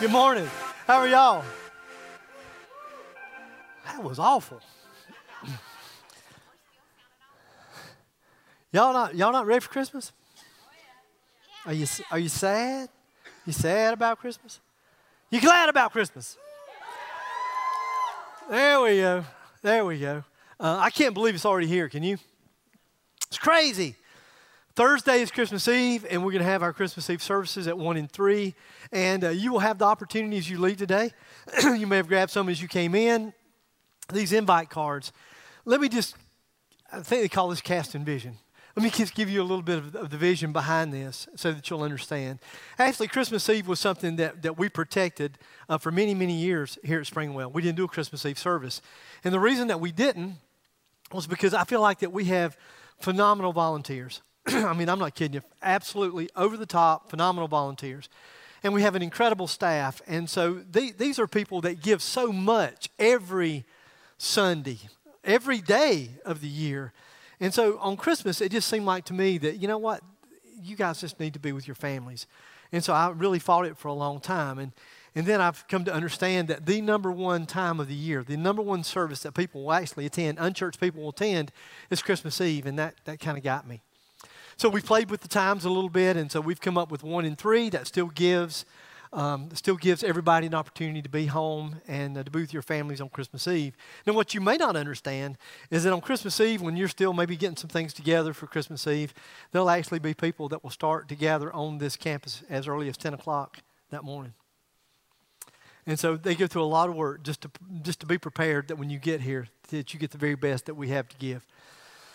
Good morning. How are y'all? That was awful. Y'all not ready for Christmas? Are you sad? You sad about Christmas? You glad about Christmas? There we go. There we go. I can't believe it's already here. Can you? It's crazy. Thursday is Christmas Eve, and we're going to have our Christmas Eve services at 1 and 3. And you will have the opportunity as you leave today. You may have grabbed some as you came in. These invite cards. Let me just, I think they call this casting vision. Let me just give you a little bit of the vision behind this so that you'll understand. Actually, Christmas Eve was something that we protected for many, many years here at Springwell. We didn't do a Christmas Eve service. And the reason that we didn't was because I feel like that we have phenomenal volunteers. I mean, I'm not kidding you. Absolutely over-the-top, phenomenal volunteers. And we have an incredible staff. And so these are people that give so much every Sunday, every day of the year. And so on Christmas, it just seemed like to me that, you know what, you guys just need to be with your families. And so I really fought it for a long time. And then I've come to understand that the number one time of the year, the number one service that people will actually attend, unchurched people will attend, is Christmas Eve. And that kind of got me. So we played with the times a little bit, and so we've come up with 1 and 3. That still gives everybody an opportunity to be home and to be with your families on Christmas Eve. Now, what you may not understand is that on Christmas Eve, when you're still maybe getting some things together for Christmas Eve, there'll actually be people that will start to gather on this campus as early as 10 o'clock that morning. And so they go through a lot of work just to be prepared that when you get here, that you get the very best that we have to give.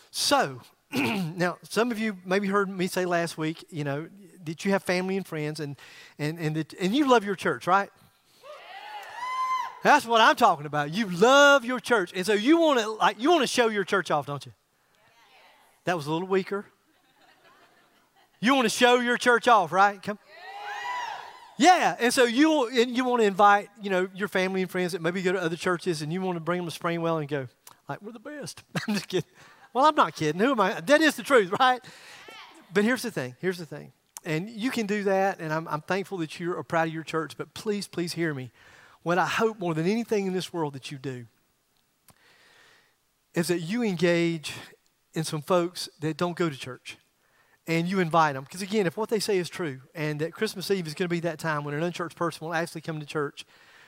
So now, some of you maybe heard me say last week, you know, that you have family and friends and you love your church, right? That's what I'm talking about. You love your church. And so you want to show your church off, don't you? That was a little weaker. You want to show your church off, right? Come. Yeah, and so you want to invite, you know, your family and friends that maybe go to other churches, and you want to bring them to Springwell and go, like, we're the best. I'm just kidding. Well, I'm not kidding. Who am I? That is the truth, right? But here's the thing. Here's the thing. And you can do that, and I'm thankful that you are proud of your church, but please, please hear me. What I hope more than anything in this world that you do is that you engage in some folks that don't go to church, and you invite them. Because, again, if what they say is true and that Christmas Eve is going to be that time when an unchurched person will actually come to church,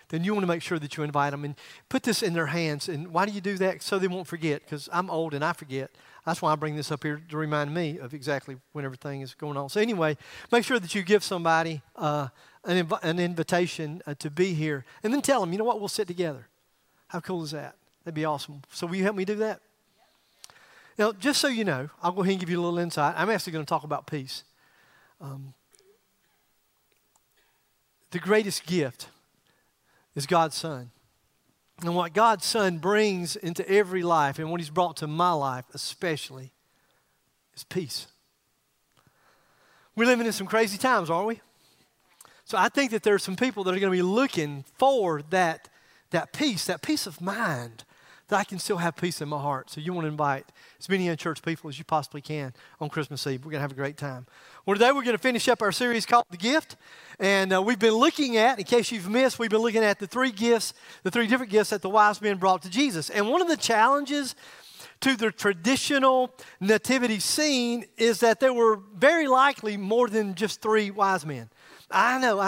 then you want to make sure that you invite them and put this in their hands. And why do you do that? So they won't forget, because I'm old and I forget. That's why I bring this up here, to remind me of exactly when everything is going on. So anyway, make sure that you give somebody an invitation to be here. And then tell them, you know what, we'll sit together. How cool is that? That'd be awesome. So will you help me do that? Now, just so you know, I'll go ahead and give you a little insight. I'm actually going to talk about peace. The greatest gift is God's Son. And what God's Son brings into every life, and what he's brought to my life especially, is peace. We're living in some crazy times, aren't we? So I think that there are some people that are going to be looking for that peace of mind, that I can still have peace in my heart. So you want to invite as many unchurched people as you possibly can on Christmas Eve. We're going to have a great time. Well, today we're going to finish up our series called The Gift. And we've been looking at, in case you've missed, we've been looking at the three different gifts that the wise men brought to Jesus. And one of the challenges to the traditional nativity scene is that there were very likely more than just three wise men. I know.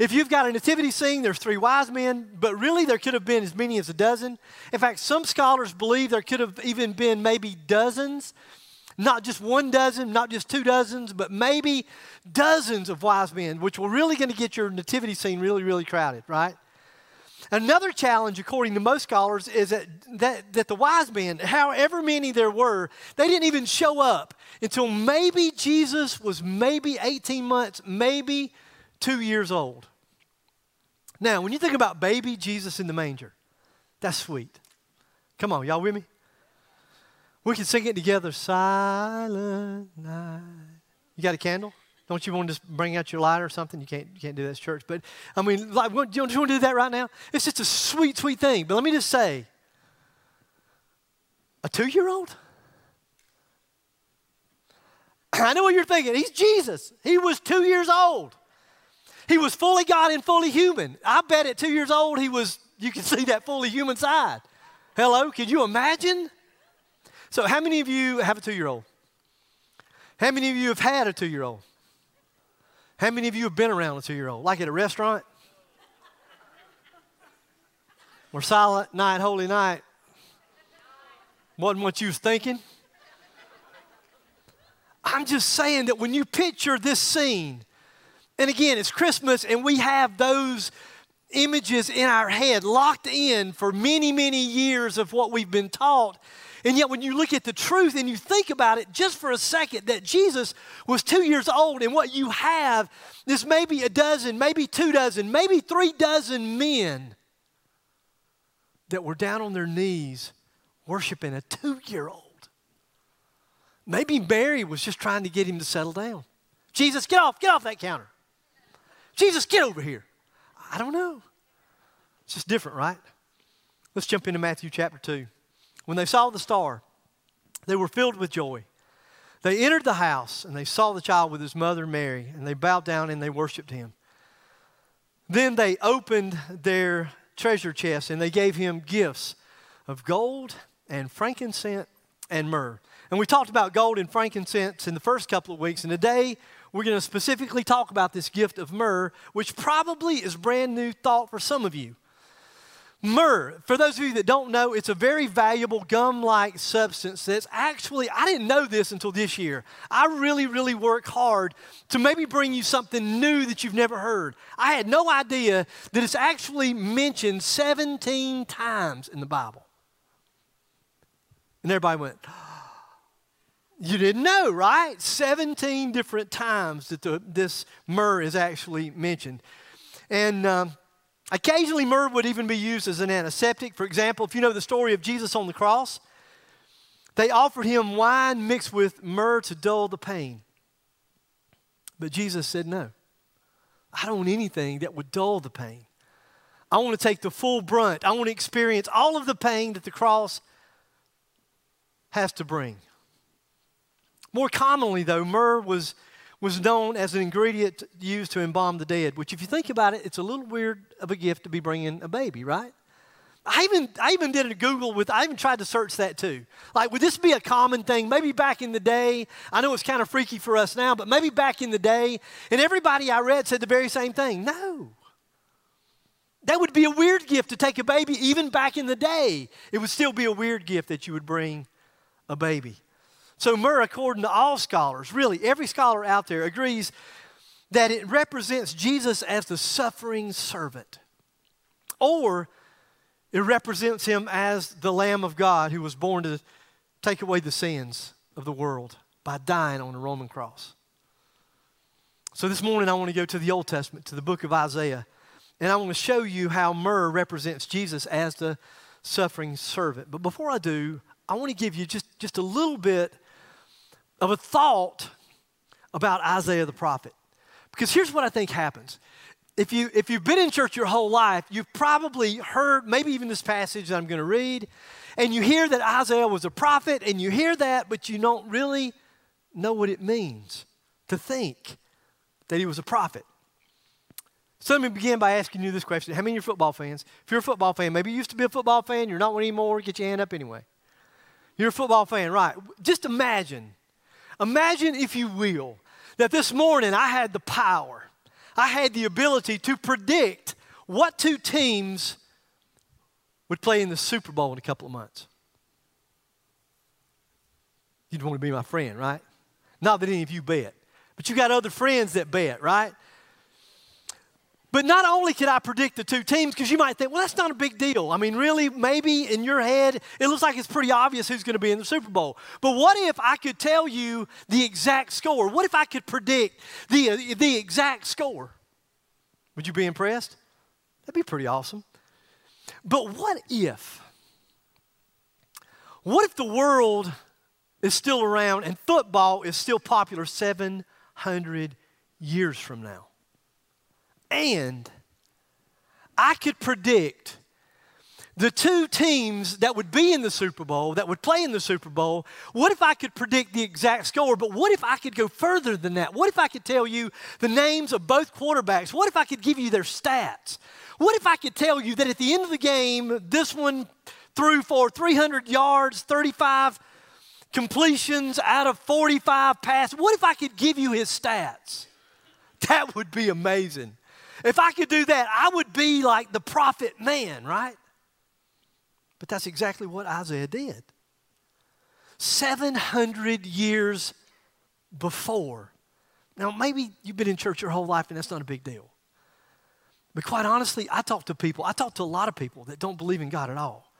If you've got a nativity scene, there's three wise men, but really there could have been as many as a dozen. In fact, some scholars believe there could have even been maybe dozens, not just one dozen, not just two dozens, but maybe dozens of wise men, which were really going to get your nativity scene really, really crowded, right? Another challenge, according to most scholars, is that the wise men, however many there were, they didn't even show up until maybe Jesus was maybe 18 months, maybe 2 years old. Now, when you think about baby Jesus in the manger, that's sweet. Come on, y'all with me? We can sing it together. Silent night. You got a candle? Don't you want to just bring out your lighter or something? You can't do that at church. But, I mean, like, don't you want to do that right now? It's just a sweet, sweet thing. But let me just say, a 2-year-old? I know what you're thinking. He's Jesus. He was 2 years old. He was fully God and fully human. I bet at 2 years old he was, you can see that fully human side. Hello, can you imagine? So how many of you have a 2-year-old? How many of you have had a 2-year-old? How many of you have been around a 2-year-old? Like at a restaurant? Or silent night, holy night. Wasn't what you was thinking. I'm just saying that when you picture this scene, and again, it's Christmas, and we have those images in our head locked in for many, many years of what we've been taught. And yet when you look at the truth and you think about it just for a second, that Jesus was 2 years old, and what you have is maybe a dozen, maybe 2 dozen, maybe 3 dozen men that were down on their knees worshiping a 2-year-old. Maybe Mary was just trying to get him to settle down. Jesus, get off that counter. Jesus, get over here. I don't know. It's just different, right? Let's jump into Matthew chapter 2. When they saw the star, they were filled with joy. They entered the house, and they saw the child with his mother Mary, and they bowed down and they worshiped him. Then they opened their treasure chests, and they gave him gifts of gold and frankincense and myrrh. And we talked about gold and frankincense in the first couple of weeks, and today we're going to specifically talk about this gift of myrrh, which probably is brand new thought for some of you. Myrrh, for those of you that don't know, it's a very valuable gum-like substance that's actually, I didn't know this until this year. I really, really work hard to maybe bring you something new that you've never heard. I had no idea that it's actually mentioned 17 times in the Bible. And everybody went, you didn't know, right? 17 different times that this myrrh is actually mentioned. And occasionally myrrh would even be used as an antiseptic. For example, if you know the story of Jesus on the cross, they offered him wine mixed with myrrh to dull the pain. But Jesus said, no, I don't want anything that would dull the pain. I want to take the full brunt. I want to experience all of the pain that the cross has to bring. More commonly, though, myrrh was known as an ingredient used to embalm the dead, which if you think about it, it's a little weird of a gift to be bringing a baby, right? I even did a Google with, I even tried to search that too. Like, would this be a common thing? Maybe back in the day, I know it's kind of freaky for us now, but maybe back in the day, and everybody I read said the very same thing. No. That would be a weird gift to take a baby even back in the day. It would still be a weird gift that you would bring a baby. So myrrh, according to all scholars, really every scholar out there agrees that it represents Jesus as the suffering servant. Or it represents him as the Lamb of God who was born to take away the sins of the world by dying on a Roman cross. So this morning I want to go to the Old Testament, to the book of Isaiah. And I want to show you how myrrh represents Jesus as the suffering servant. But before I do, I want to give you just a little bit of a thought about Isaiah the prophet. Because here's what I think happens. If you've been in church your whole life, you've probably heard maybe even this passage that I'm going to read, and you hear that Isaiah was a prophet, and you hear that, but you don't really know what it means to think that he was a prophet. So let me begin by asking you this question. How many of you are football fans? If you're a football fan, maybe you used to be a football fan, you're not one anymore, get your hand up anyway. You're a football fan, right? Just imagine. Imagine, if you will, that this morning I had the power. I had the ability to predict what 2 teams would play in the Super Bowl in a couple of months. You'd want to be my friend, right? Not that any of you bet, but you got other friends that bet, right? But not only could I predict the 2 teams, because you might think, well, that's not a big deal. I mean, really, maybe in your head, it looks like it's pretty obvious who's going to be in the Super Bowl. But what if I could tell you the exact score? What if I could predict the exact score? Would you be impressed? That'd be pretty awesome. But what if the world is still around and football is still popular 700 years from now? And I could predict the two teams that would be in the Super Bowl, that would play in the Super Bowl. What if I could predict the exact score? But what if I could go further than that? What if I could tell you the names of both quarterbacks? What if I could give you their stats? What if I could tell you that at the end of the game, this one threw for 300 yards, 35 completions out of 45 passes? What if I could give you his stats? That would be amazing. If I could do that, I would be like the prophet man, right? But that's exactly what Isaiah did. 700 years before. Now, maybe you've been in church your whole life, and that's not a big deal. But quite honestly, I talk to a lot of people that don't believe in God at all.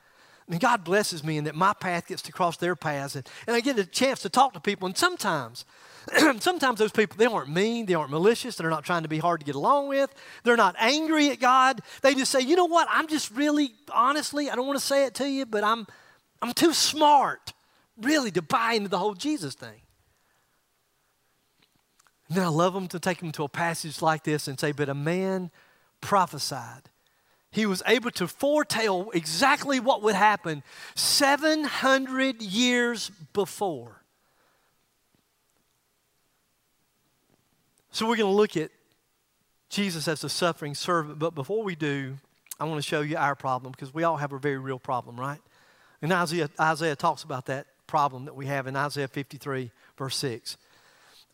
I mean, God blesses me in that my path gets to cross their paths, and I get a chance to talk to people. And sometimes those people, they aren't mean, they aren't malicious, they're not trying to be hard to get along with, they're not angry at God. They just say, you know what, I'm just really, honestly, I don't want to say it to you, but I'm too smart, really, to buy into the whole Jesus thing. And then I love them to take them to a passage like this and say, but a man prophesied. He was able to foretell exactly what would happen 700 years before. So we're going to look at Jesus as the suffering servant. But before we do, I want to show you our problem, because we all have a very real problem, right? And Isaiah talks about that problem that we have in Isaiah 53, verse 6.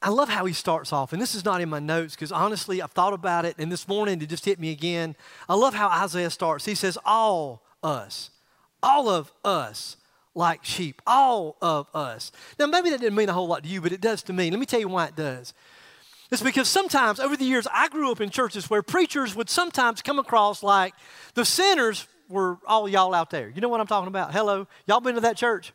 I love how he starts off. And this is not in my notes, because honestly, I've thought about it. And this morning, it just hit me again. I love how Isaiah starts. He says, all of us, like sheep, all of us. Now, maybe that didn't mean a whole lot to you, but it does to me. Let me tell you why it does. It's because sometimes over the years, I grew up in churches where preachers would sometimes come across like the sinners were all y'all out there. You know what I'm talking about? Hello, y'all been to that church?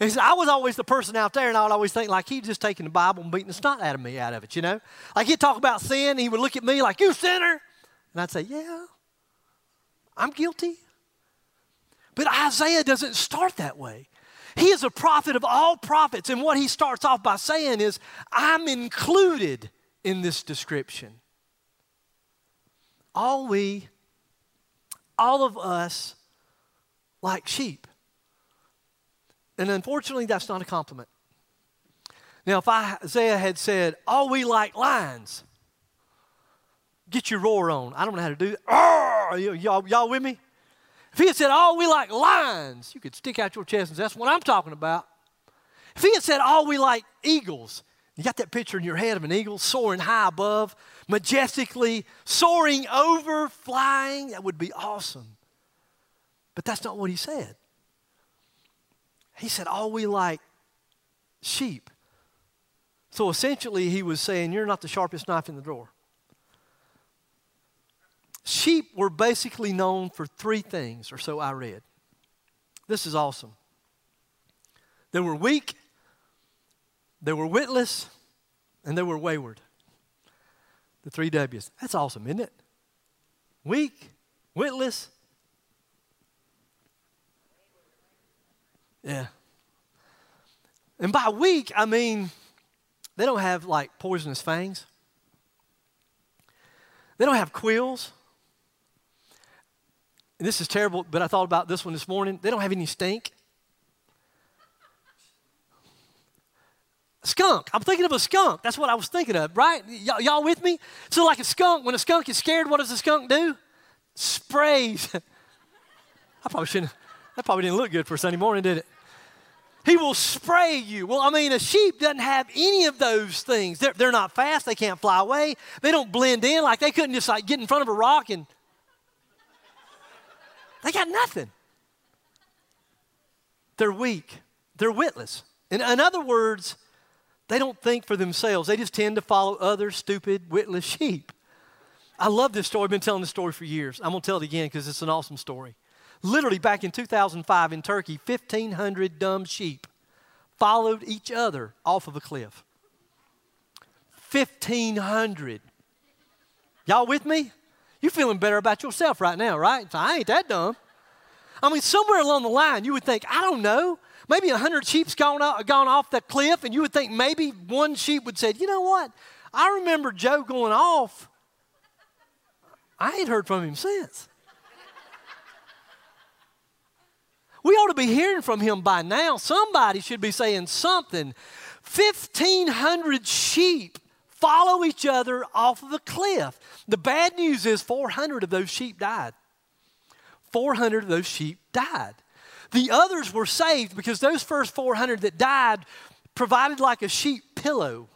And he said, I was always the person out there, and I would always think like he's just taking the Bible and beating the snot out of me out of it, you know? Like he'd talk about sin, and he would look at me like, you sinner. And I'd say, yeah, I'm guilty. But Isaiah doesn't start that way. He is a prophet of all prophets, and what he starts off by saying is, I'm included in this description. All of us, like sheep. And unfortunately, that's not a compliment. Now, if Isaiah had said, all we like lions, get your roar on. I don't know how to do that. Y'all with me? If he had said, all we like lions, you could stick out your chest and say, that's what I'm talking about. If he had said, all we like eagles, you got that picture in your head of an eagle soaring high above, majestically soaring over, flying. That would be awesome. But that's not what he said. He said, all we like sheep. So essentially he was saying, you're not the sharpest knife in the drawer. Sheep were basically known for three things, or so I read. This is awesome. They were weak, they were witless, and they were wayward. The three W's. That's awesome, isn't it? Weak, witless. Yeah. And by weak, I mean they don't have like poisonous fangs. They don't have quills. And this is terrible, but I thought about this one this morning. They don't have any stink. Skunk. I'm thinking of a skunk. That's what I was thinking of, right? Y'all with me? So like a skunk, when a skunk is scared, what does a skunk do? Sprays. That probably didn't look good for Sunday morning, did it? He will spray you. Well, I mean, a sheep doesn't have any of those things. They're not fast. They can't fly away. They don't blend in. Like, they couldn't just, like, get in front of a rock and... They got nothing. They're weak. They're witless. In other words, they don't think for themselves. They just tend to follow other stupid, witless sheep. I love this story. I've been telling this story for years. I'm going to tell it again because it's an awesome story. Literally back in 2005 in Turkey, 1,500 dumb sheep followed each other off of a cliff. 1,500. Y'all with me? You're feeling better about yourself right now, right? So I ain't that dumb. I mean, somewhere along the line, you would think, I don't know, maybe 100 sheep's gone off the cliff, and you would think maybe one sheep would say, you know what? I remember Joe going off. I ain't heard from him since. We ought to be hearing from him by now. Somebody should be saying something. 1,500 sheep follow each other off of a cliff. The bad news is 400 of those sheep died. 400 of those sheep died. The others were saved because those first 400 that died provided like a sheep pillow.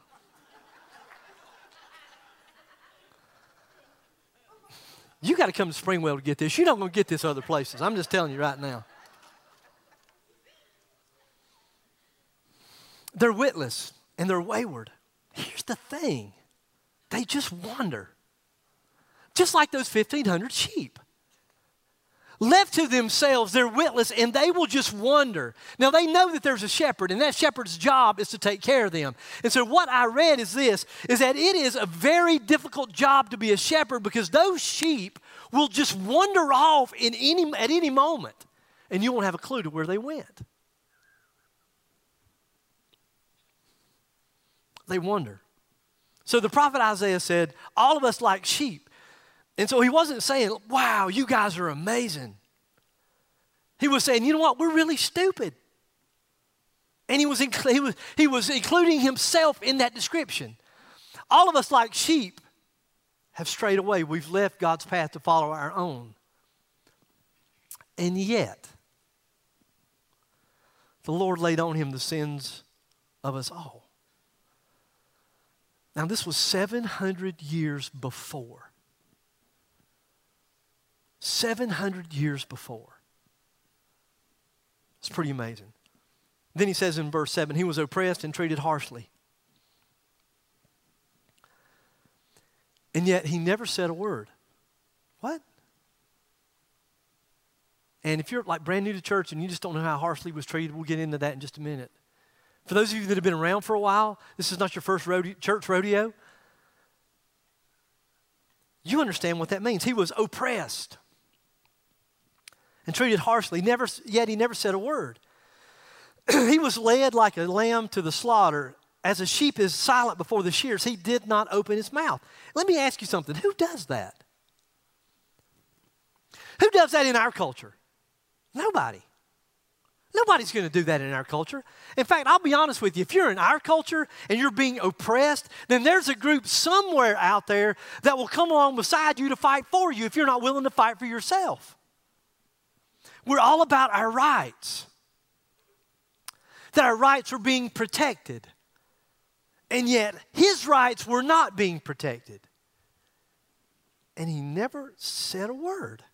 You got to come to Springwell to get this. You're not going to get this other places. I'm just telling you right now. They're witless and they're wayward. Here's the thing. They just wander. Just like those 1,500 sheep. Left to themselves, they're witless and they will just wander. Now, they know that there's a shepherd, and that shepherd's job is to take care of them. And so what I read is this, is that it is a very difficult job to be a shepherd because those sheep will just wander off at any moment, and you won't have a clue to where they went. They wander. So the prophet Isaiah said, all of us like sheep. And so he wasn't saying, wow, you guys are amazing. He was saying, you know what, we're really stupid. And he was including himself in that description. All of us like sheep have strayed away. We've left God's path to follow our own. And yet, the Lord laid on him the sins of us all. Now, this was 700 years before. 700 years before. It's pretty amazing. Then he says in verse 7, he was oppressed and treated harshly. And yet he never said a word. What? And if you're like brand new to church and you just don't know how harshly he was treated, we'll get into that in just a minute. For those of you that have been around for a while, this is not your first church rodeo. You understand what that means. He was oppressed and treated harshly, yet he never said a word. He was led like a lamb to the slaughter. As a sheep is silent before the shears, he did not open his mouth. Let me ask you something. Who does that? Who does that in our culture? Nobody. Nobody's going to do that in our culture. In fact, I'll be honest with you. If you're in our culture and you're being oppressed, then there's a group somewhere out there that will come along beside you to fight for you if you're not willing to fight for yourself. We're all about our rights. That our rights are being protected. And yet, his rights were not being protected. And he never said a word.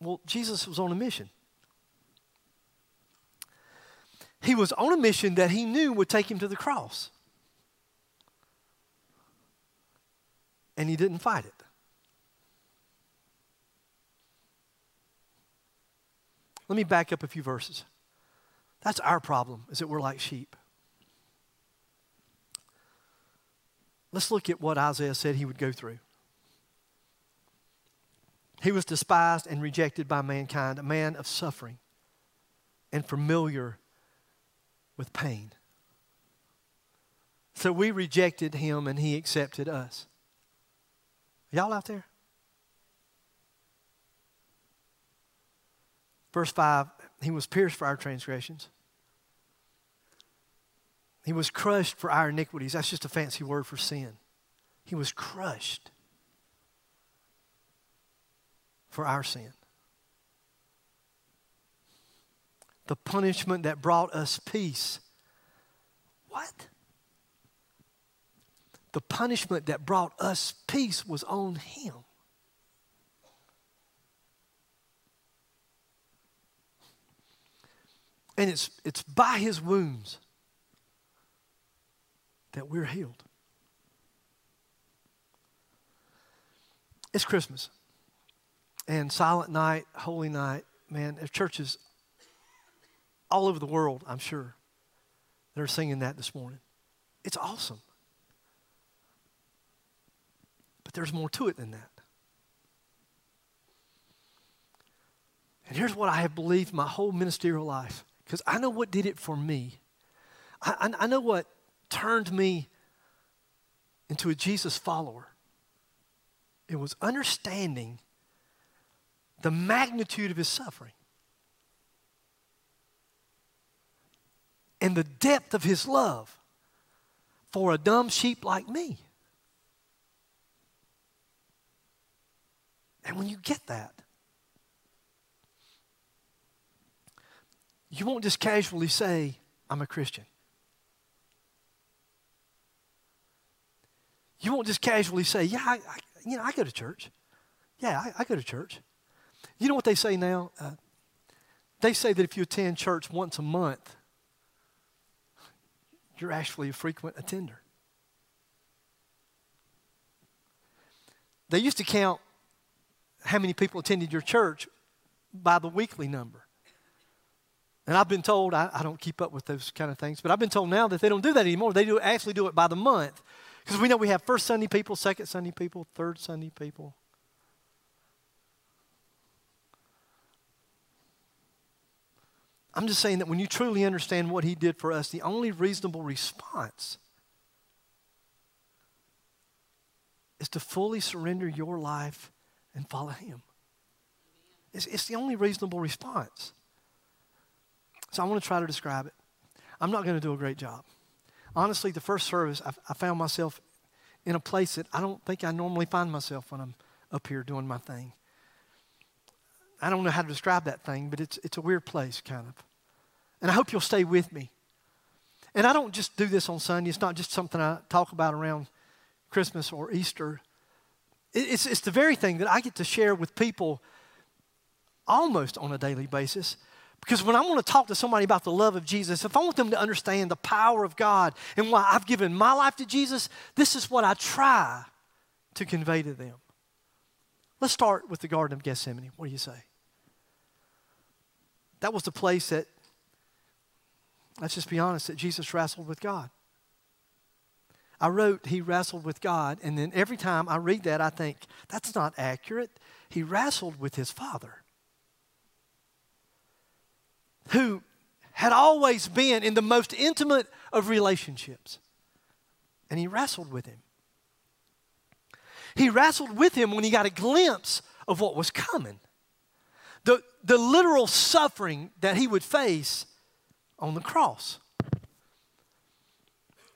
Well, Jesus was on a mission. He was on a mission that he knew would take him to the cross. And he didn't fight it. Let me back up a few verses. That's our problem, is that we're like sheep. Let's look at what Isaiah said he would go through. He was despised and rejected by mankind, a man of suffering and familiar with pain. So we rejected him and he accepted us. Are y'all out there? Verse 5, he was pierced for our transgressions. He was crushed for our iniquities. That's just a fancy word for sin. He was crushed for our sin. The punishment that brought us peace. What? The punishment that brought us peace was on him. And it's by his wounds that we're healed. It's Christmas. And Silent Night, Holy Night, man, there's churches all over the world, I'm sure, that are singing that this morning. It's awesome. there's more to it than that. And here's what I have believed my whole ministerial life, because I know what did it for me. I know what turned me into a Jesus follower. It was understanding the magnitude of his suffering and the depth of his love for a dumb sheep like me. And when you get that, you won't just casually say, I'm a Christian. You won't just casually say, yeah, I go to church. Yeah, I go to church. You know what they say now? They say that if you attend church once a month, you're actually a frequent attender. They used to count how many people attended your church by the weekly number. And I've been told, I don't keep up with those kind of things, but I've been told now that they don't do that anymore. They actually do it by the month, because we know we have first Sunday people, second Sunday people, third Sunday people. I'm just saying that when you truly understand what he did for us, the only reasonable response is to fully surrender your life and follow him. It's the only reasonable response. So I want to try to describe it. I'm not going to do a great job. Honestly, the first service, I found myself in a place that I don't think I normally find myself when I'm up here doing my thing. I don't know how to describe that thing, but it's a weird place, kind of. And I hope you'll stay with me. And I don't just do this on Sunday. It's not just something I talk about around Christmas or Easter. It's the very thing that I get to share with people almost on a daily basis. Because when I want to talk to somebody about the love of Jesus, if I want them to understand the power of God and why I've given my life to Jesus, this is what I try to convey to them. Let's start with the Garden of Gethsemane. What do you say? That was the place that, let's just be honest, that Jesus wrestled with God. I wrote, he wrestled with God, and then every time I read that, I think, that's not accurate. He wrestled with his Father, who had always been in the most intimate of relationships. And he wrestled with him. He wrestled with him when he got a glimpse of what was coming. The literal suffering that he would face on the cross.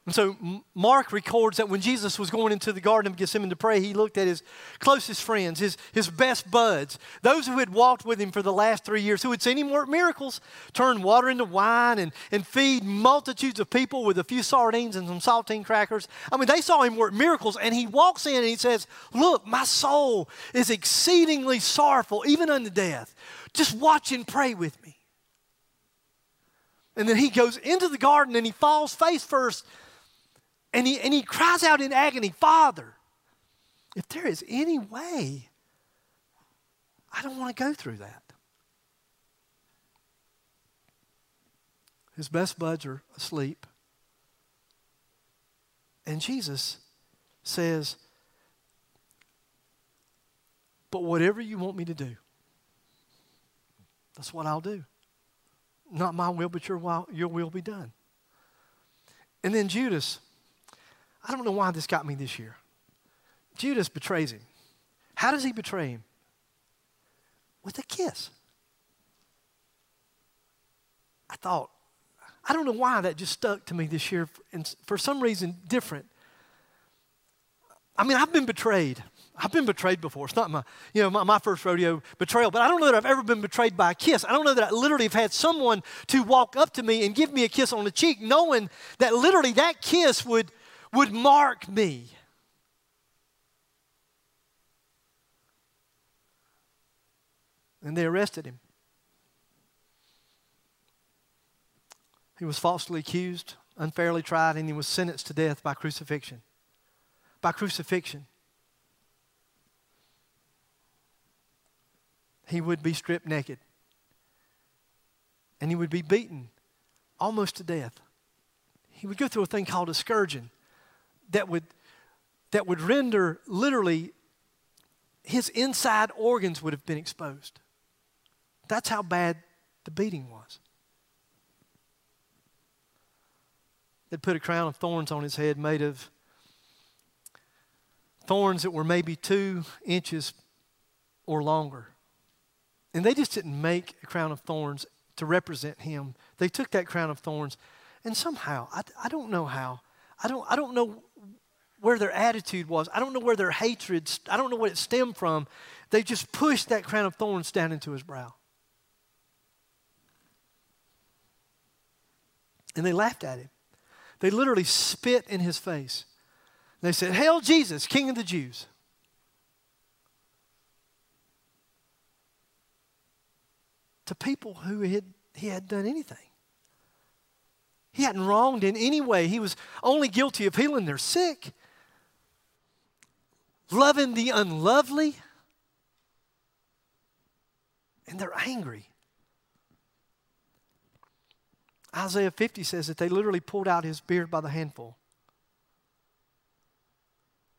And so Mark records that when Jesus was going into the Garden of Gethsemane to pray, he looked at his closest friends, his best buds, those who had walked with him for the last 3 years, who had seen him work miracles, turn water into wine and feed multitudes of people with a few sardines and some saltine crackers. I mean, they saw him work miracles, and he walks in and he says, look, my soul is exceedingly sorrowful, even unto death. Just watch and pray with me. And then he goes into the garden and he falls face first. And he cries out in agony, Father, if there is any way, I don't want to go through that. His best buds are asleep. And Jesus says, but whatever you want me to do, that's what I'll do. Not my will, but your will be done. And then Judas, I don't know why this got me this year. Judas betrays him. How does he betray him? With a kiss. I thought, I don't know why that just stuck to me this year, and for some reason different. I mean, I've been betrayed. I've been betrayed before. It's not my first rodeo betrayal, but I don't know that I've ever been betrayed by a kiss. I don't know that I literally have had someone to walk up to me and give me a kiss on the cheek, knowing that literally that kiss would mark me. And they arrested him. He was falsely accused, unfairly tried, and he was sentenced to death by crucifixion. By crucifixion, he would be stripped naked, and he would be beaten almost to death. He would go through a thing called a scourging that would that would render literally his inside organs would have been exposed. That's how bad the beating was. They put a crown of thorns on his head made of thorns that were maybe 2 inches or longer. And they just didn't make a crown of thorns to represent him. They took that crown of thorns and somehow, I don't know how, I don't know where their attitude was. I don't know where their hatred, I don't know what it stemmed from. They just pushed that crown of thorns down into his brow. And they laughed at him. They literally spit in his face. They said, "Hail Jesus, King of the Jews." To people who he hadn't done anything. He hadn't wronged in any way. He was only guilty of healing their sick, loving the unlovely, and they're angry. Isaiah 50 says that they literally pulled out his beard by the handful.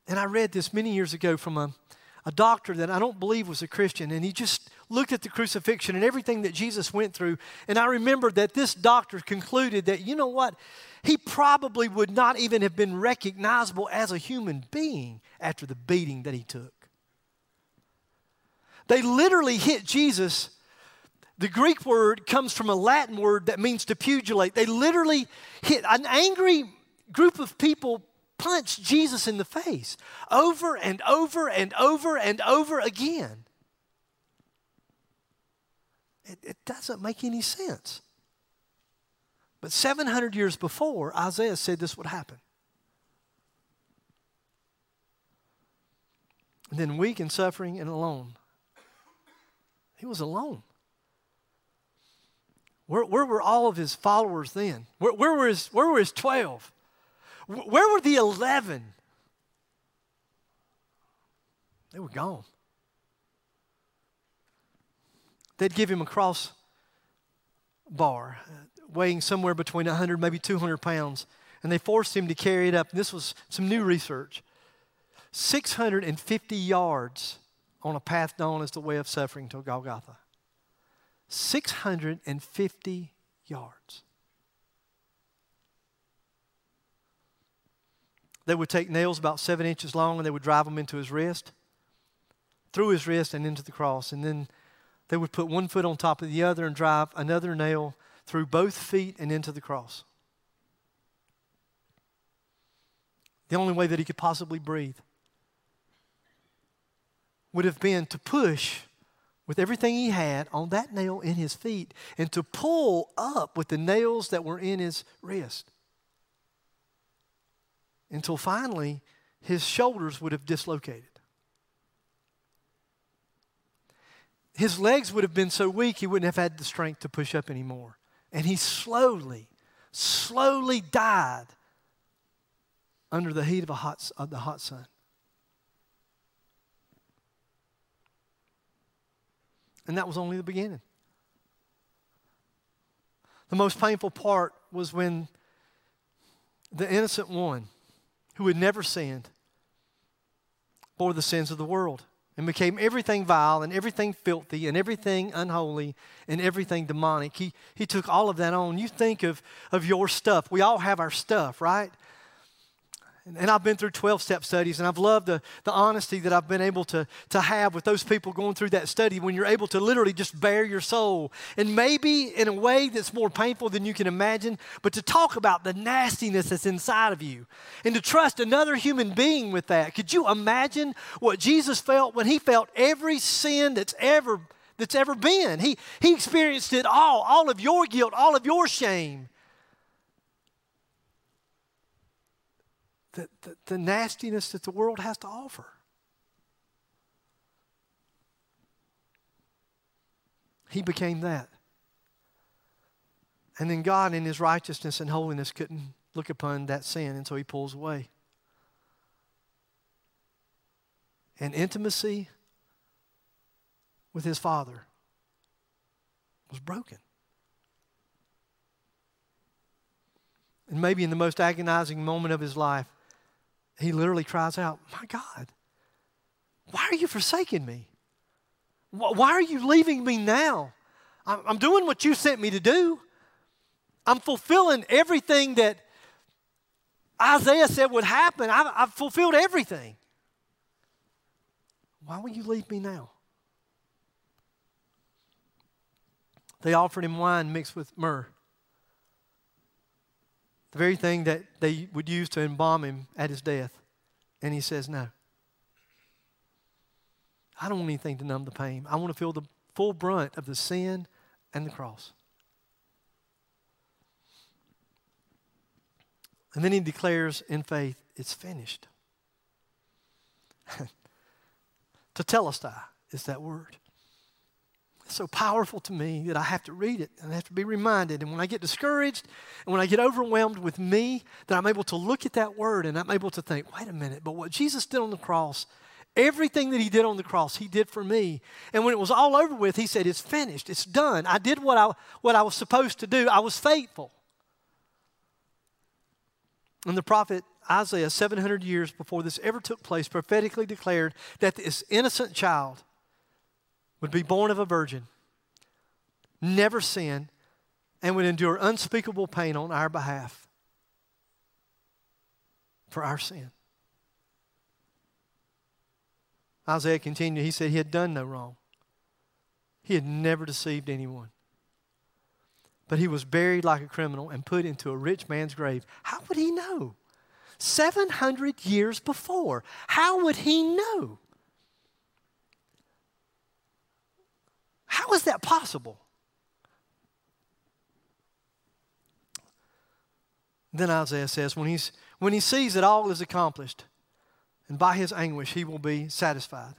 And I read this many years ago from a doctor that I don't believe was a Christian, and he just looked at the crucifixion and everything that Jesus went through, and I remember that this doctor concluded that, you know what, he probably would not even have been recognizable as a human being after the beating that he took. They literally hit Jesus. The Greek word comes from a Latin word that means to pugilate. They literally hit an angry group of people, punched Jesus in the face over and over and over and over again. It doesn't make any sense. But 700 years before, Isaiah said this would happen. And then weak and suffering and alone. He was alone. Where were all of his followers then? Where were his 12? Where were the 11? They were gone. They'd give him a cross bar, weighing somewhere between 100, maybe 200 pounds, and they forced him to carry it up. And this was some new research. 650 yards on a path known as the way of suffering to Golgotha. 650 yards. They would take nails about 7 inches long and they would drive them into his wrist, through his wrist and into the cross. And then they would put one foot on top of the other and drive another nail through both feet and into the cross. The only way that he could possibly breathe would have been to push with everything he had on that nail in his feet and to pull up with the nails that were in his wrist until finally his shoulders would have dislocated. His legs would have been so weak he wouldn't have had the strength to push up anymore. And he slowly died under the heat of the hot sun. And that was only the beginning. The most painful part was when the innocent one who had never sinned bore the sins of the world and became everything vile and everything filthy and everything unholy and everything demonic. He took all of that on. You think of your stuff. We all have our stuff, right? And I've been through 12-step studies, and I've loved the honesty that I've been able to have with those people going through that study when you're able to literally just bare your soul. And maybe in a way that's more painful than you can imagine, but to talk about the nastiness that's inside of you and to trust another human being with that. Could you imagine what Jesus felt when he felt every sin that's ever been? He experienced it all of your guilt, all of your shame. The nastiness that the world has to offer. He became that. And then God in his righteousness and holiness couldn't look upon that sin, and so he pulls away. And intimacy with his Father was broken. And maybe in the most agonizing moment of his life, he literally cries out, "My God, why are you forsaking me? Why are you leaving me now? I'm doing what you sent me to do. I'm fulfilling everything that Isaiah said would happen. I've fulfilled everything. Why will you leave me now?" They offered him wine mixed with myrrh, the very thing that they would use to embalm him at his death. And he says, "No. I don't want anything to numb the pain. I want to feel the full brunt of the sin and the cross." And then he declares in faith, "It's finished." Tetelestai is that word. It's so powerful to me that I have to read it and I have to be reminded. And when I get discouraged and when I get overwhelmed with me, that I'm able to look at that word and I'm able to think, wait a minute, but what Jesus did on the cross, everything that he did on the cross, he did for me. And when it was all over with, he said, "It's finished, it's done. I did what I was supposed to do. I was faithful." And the prophet Isaiah, 700 years before this ever took place, prophetically declared that this innocent child would be born of a virgin, never sin, and would endure unspeakable pain on our behalf for our sin. Isaiah continued, he said he had done no wrong. He had never deceived anyone. But he was buried like a criminal and put into a rich man's grave. How would he know? 700 years before, how would he know? How is that possible? Then Isaiah says, when he sees that all is accomplished, and by his anguish, he will be satisfied.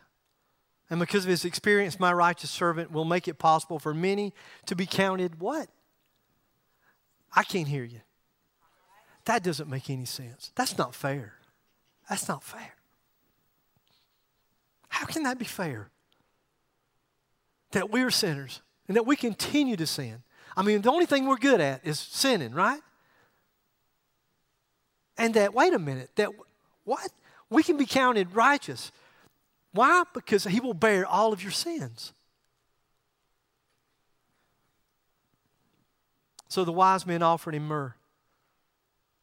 And because of his experience, my righteous servant will make it possible for many to be counted what? I can't hear you. That doesn't make any sense. That's not fair. That's not fair. How can that be fair? That we are sinners and that we continue to sin. I mean, the only thing we're good at is sinning, right? And that, wait a minute, that what? We can be counted righteous. Why? Because he will bear all of your sins. So the wise men offered him myrrh,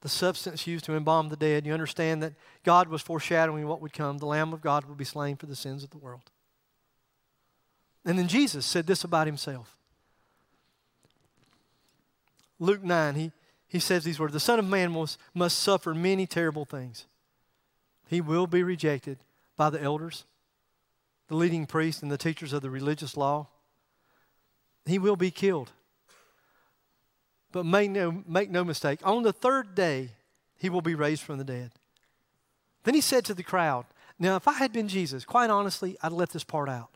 the substance used to embalm the dead. You understand that God was foreshadowing what would come. The Lamb of God would be slain for the sins of the world. And then Jesus said this about himself. Luke 9, he says these words, "The Son of Man must suffer many terrible things. He will be rejected by the elders, the leading priests, and the teachers of the religious law. He will be killed. But make no mistake, on the third day, he will be raised from the dead." Then he said to the crowd, now if I had been Jesus, quite honestly, I'd let this part out.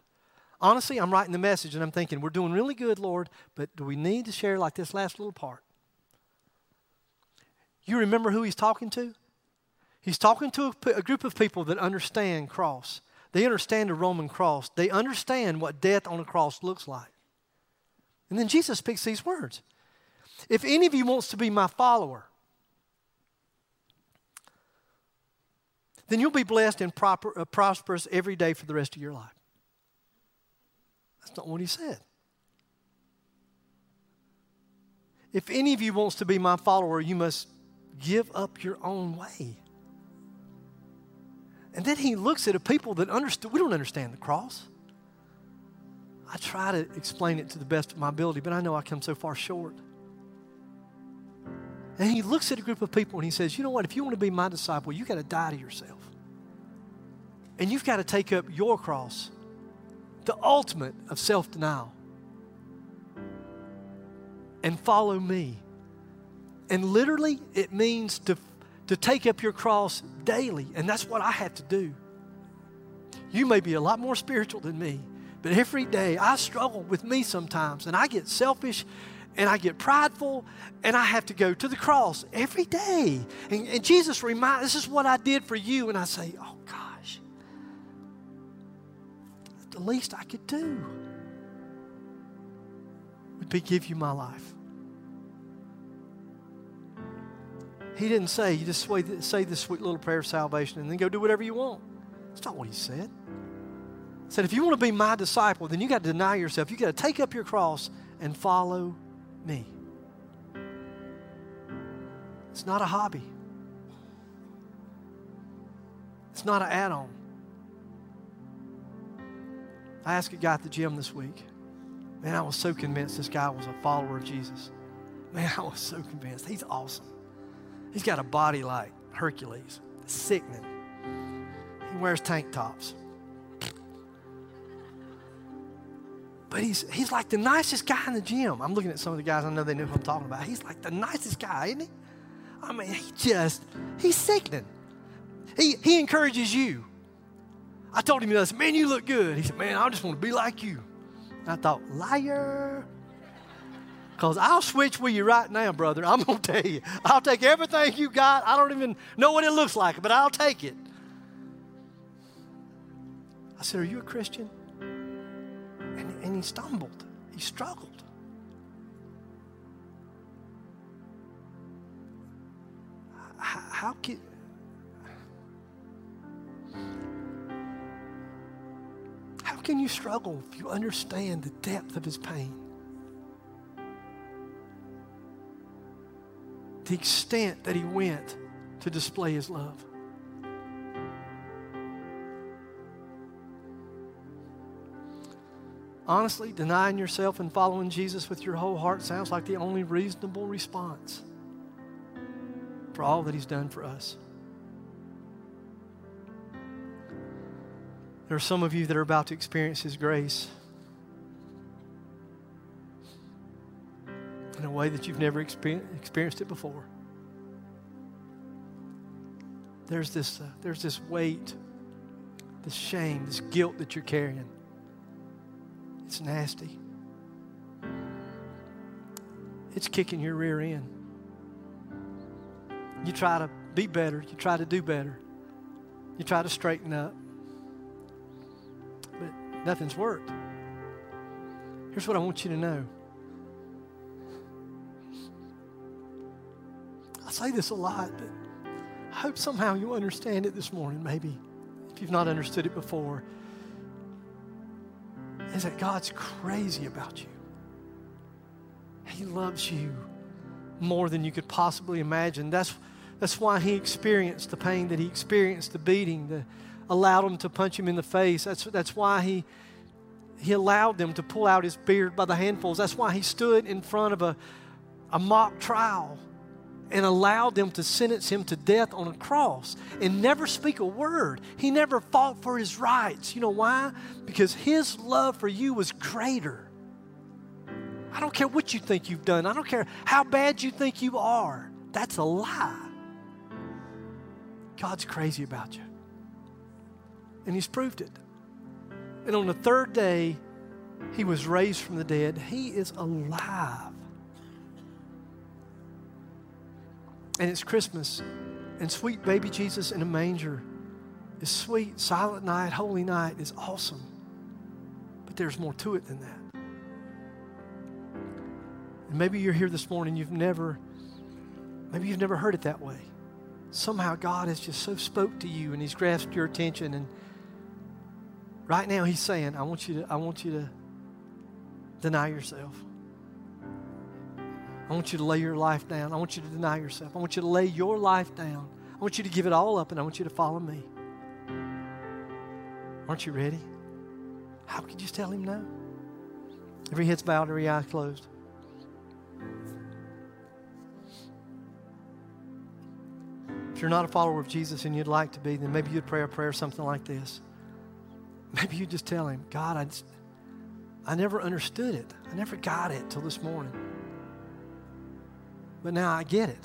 Honestly, I'm writing the message and I'm thinking, we're doing really good, Lord, but do we need to share like this last little part? You remember who he's talking to? He's talking to a group of people that understand cross. They understand the Roman cross. They understand what death on a cross looks like. And then Jesus speaks these words. "If any of you wants to be my follower, then you'll be blessed and prosperous every day for the rest of your life." That's not what he said. If any of you wants to be my follower, you must give up your own way. And then he looks at a people that understood. We don't understand the cross. I try to explain it to the best of my ability, but I know I come so far short. And he looks at a group of people and he says, you know what, if you want to be my disciple, you've got to die to yourself. And you've got to take up your cross, the ultimate of self-denial, and follow me. And literally it means to take up your cross daily, and that's what I have to do. You may be a lot more spiritual than me, but every day I struggle with me sometimes, and I get selfish, and I get prideful, and I have to go to the cross every day. And Jesus reminds, this is what I did for you, and I say, oh gosh, the least I could do would be give you my life. He didn't say, you just say this sweet little prayer of salvation and then go do whatever you want. That's not what he said. He said, if you want to be my disciple, then you got to deny yourself. You got to take up your cross and follow me. It's not a hobby. It's not an add-on. I asked a guy at the gym this week. Man, I was so convinced this guy was a follower of Jesus. Man, I was so convinced. He's awesome. He's got a body like Hercules. It's sickening. He wears tank tops. But he's like the nicest guy in the gym. I'm looking at some of the guys I know, they knew who I'm talking about. He's like the nicest guy, isn't he? I mean, he's sickening. He encourages you. I told him, I said, man, you look good. He said, man, I just want to be like you. And I thought, liar. Because I'll switch with you right now, brother. I'm going to tell you. I'll take everything you got. I don't even know what it looks like, but I'll take it. I said, are you a Christian? And he stumbled. He struggled. How can... How can you struggle if you understand the depth of his pain? The extent that he went to display his love. Honestly, denying yourself and following Jesus with your whole heart sounds like the only reasonable response for all that he's done for us. There are some of you that are about to experience his grace in a way that you've never experienced it before. There's this weight, this shame, this guilt that you're carrying. It's nasty. It's kicking your rear end. You try to be better. You try to do better. You try to straighten up. Nothing's worked. Here's what I want you to know. I say this a lot, but I hope somehow you'll understand it this morning, maybe, if you've not understood it before, is that God's crazy about you. He loves you more than you could possibly imagine. That's why he experienced the pain that he experienced, the beating, the allowed him to punch him in the face. That's why he allowed them to pull out his beard by the handfuls. That's why he stood in front of a mock trial and allowed them to sentence him to death on a cross and never speak a word. He never fought for his rights. You know why? Because his love for you was greater. I don't care what you think you've done. I don't care how bad you think you are. That's a lie. God's crazy about you. And he's proved it. And on the third day, he was raised from the dead. He is alive. And it's Christmas. And sweet baby Jesus in a manger is sweet. Silent night, holy night is awesome. But there's more to it than that. And maybe you're here this morning, maybe you've never heard it that way. Somehow God has just so spoke to you and he's grasped your attention, and right now he's saying, I want you to deny yourself. I want you to lay your life down. I want you to deny yourself. I want you to lay your life down. I want you to give it all up, and I want you to follow me. Aren't you ready? How could you tell him no? Every head's bowed, every eye closed. If you're not a follower of Jesus and you'd like to be, then maybe you'd pray a prayer something like this. Maybe you just tell him, God, I never understood it. I never got it till this morning. But now I get it.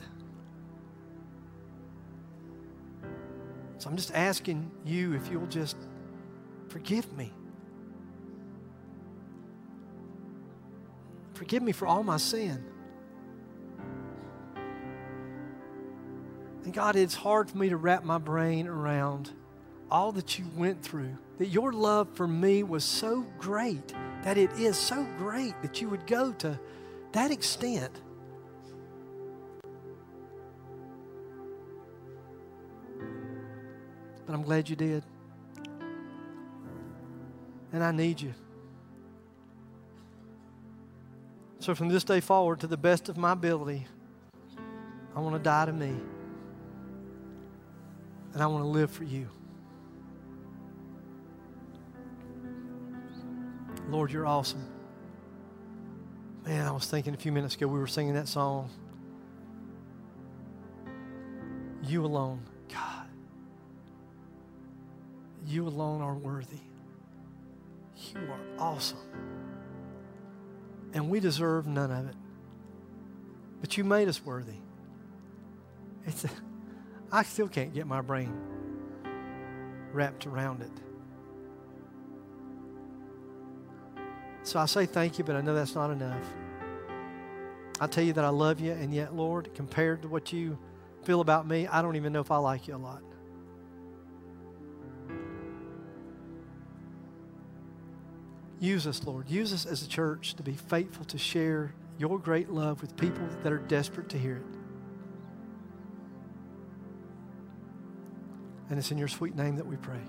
So I'm just asking you if you'll just forgive me. Forgive me for all my sin. And God, it's hard for me to wrap my brain around all that you went through, that your love for me was so great, that it is so great that you would go to that extent. but I'm glad you did. And I need you. So from this day forward, to the best of my ability, I want to die to me. And I want to live for you. Lord, you're awesome. Man, I was thinking a few minutes ago, we were singing that song. You alone, God. You alone are worthy. You are awesome. And we deserve none of it. But you made us worthy. I still can't get my brain wrapped around it. So I say thank you, but I know that's not enough. I tell you that I love you, and yet, Lord, compared to what you feel about me, I don't even know if I like you a lot. Use us, Lord. Use us as a church to be faithful to share your great love with people that are desperate to hear it. And it's in your sweet name that we pray.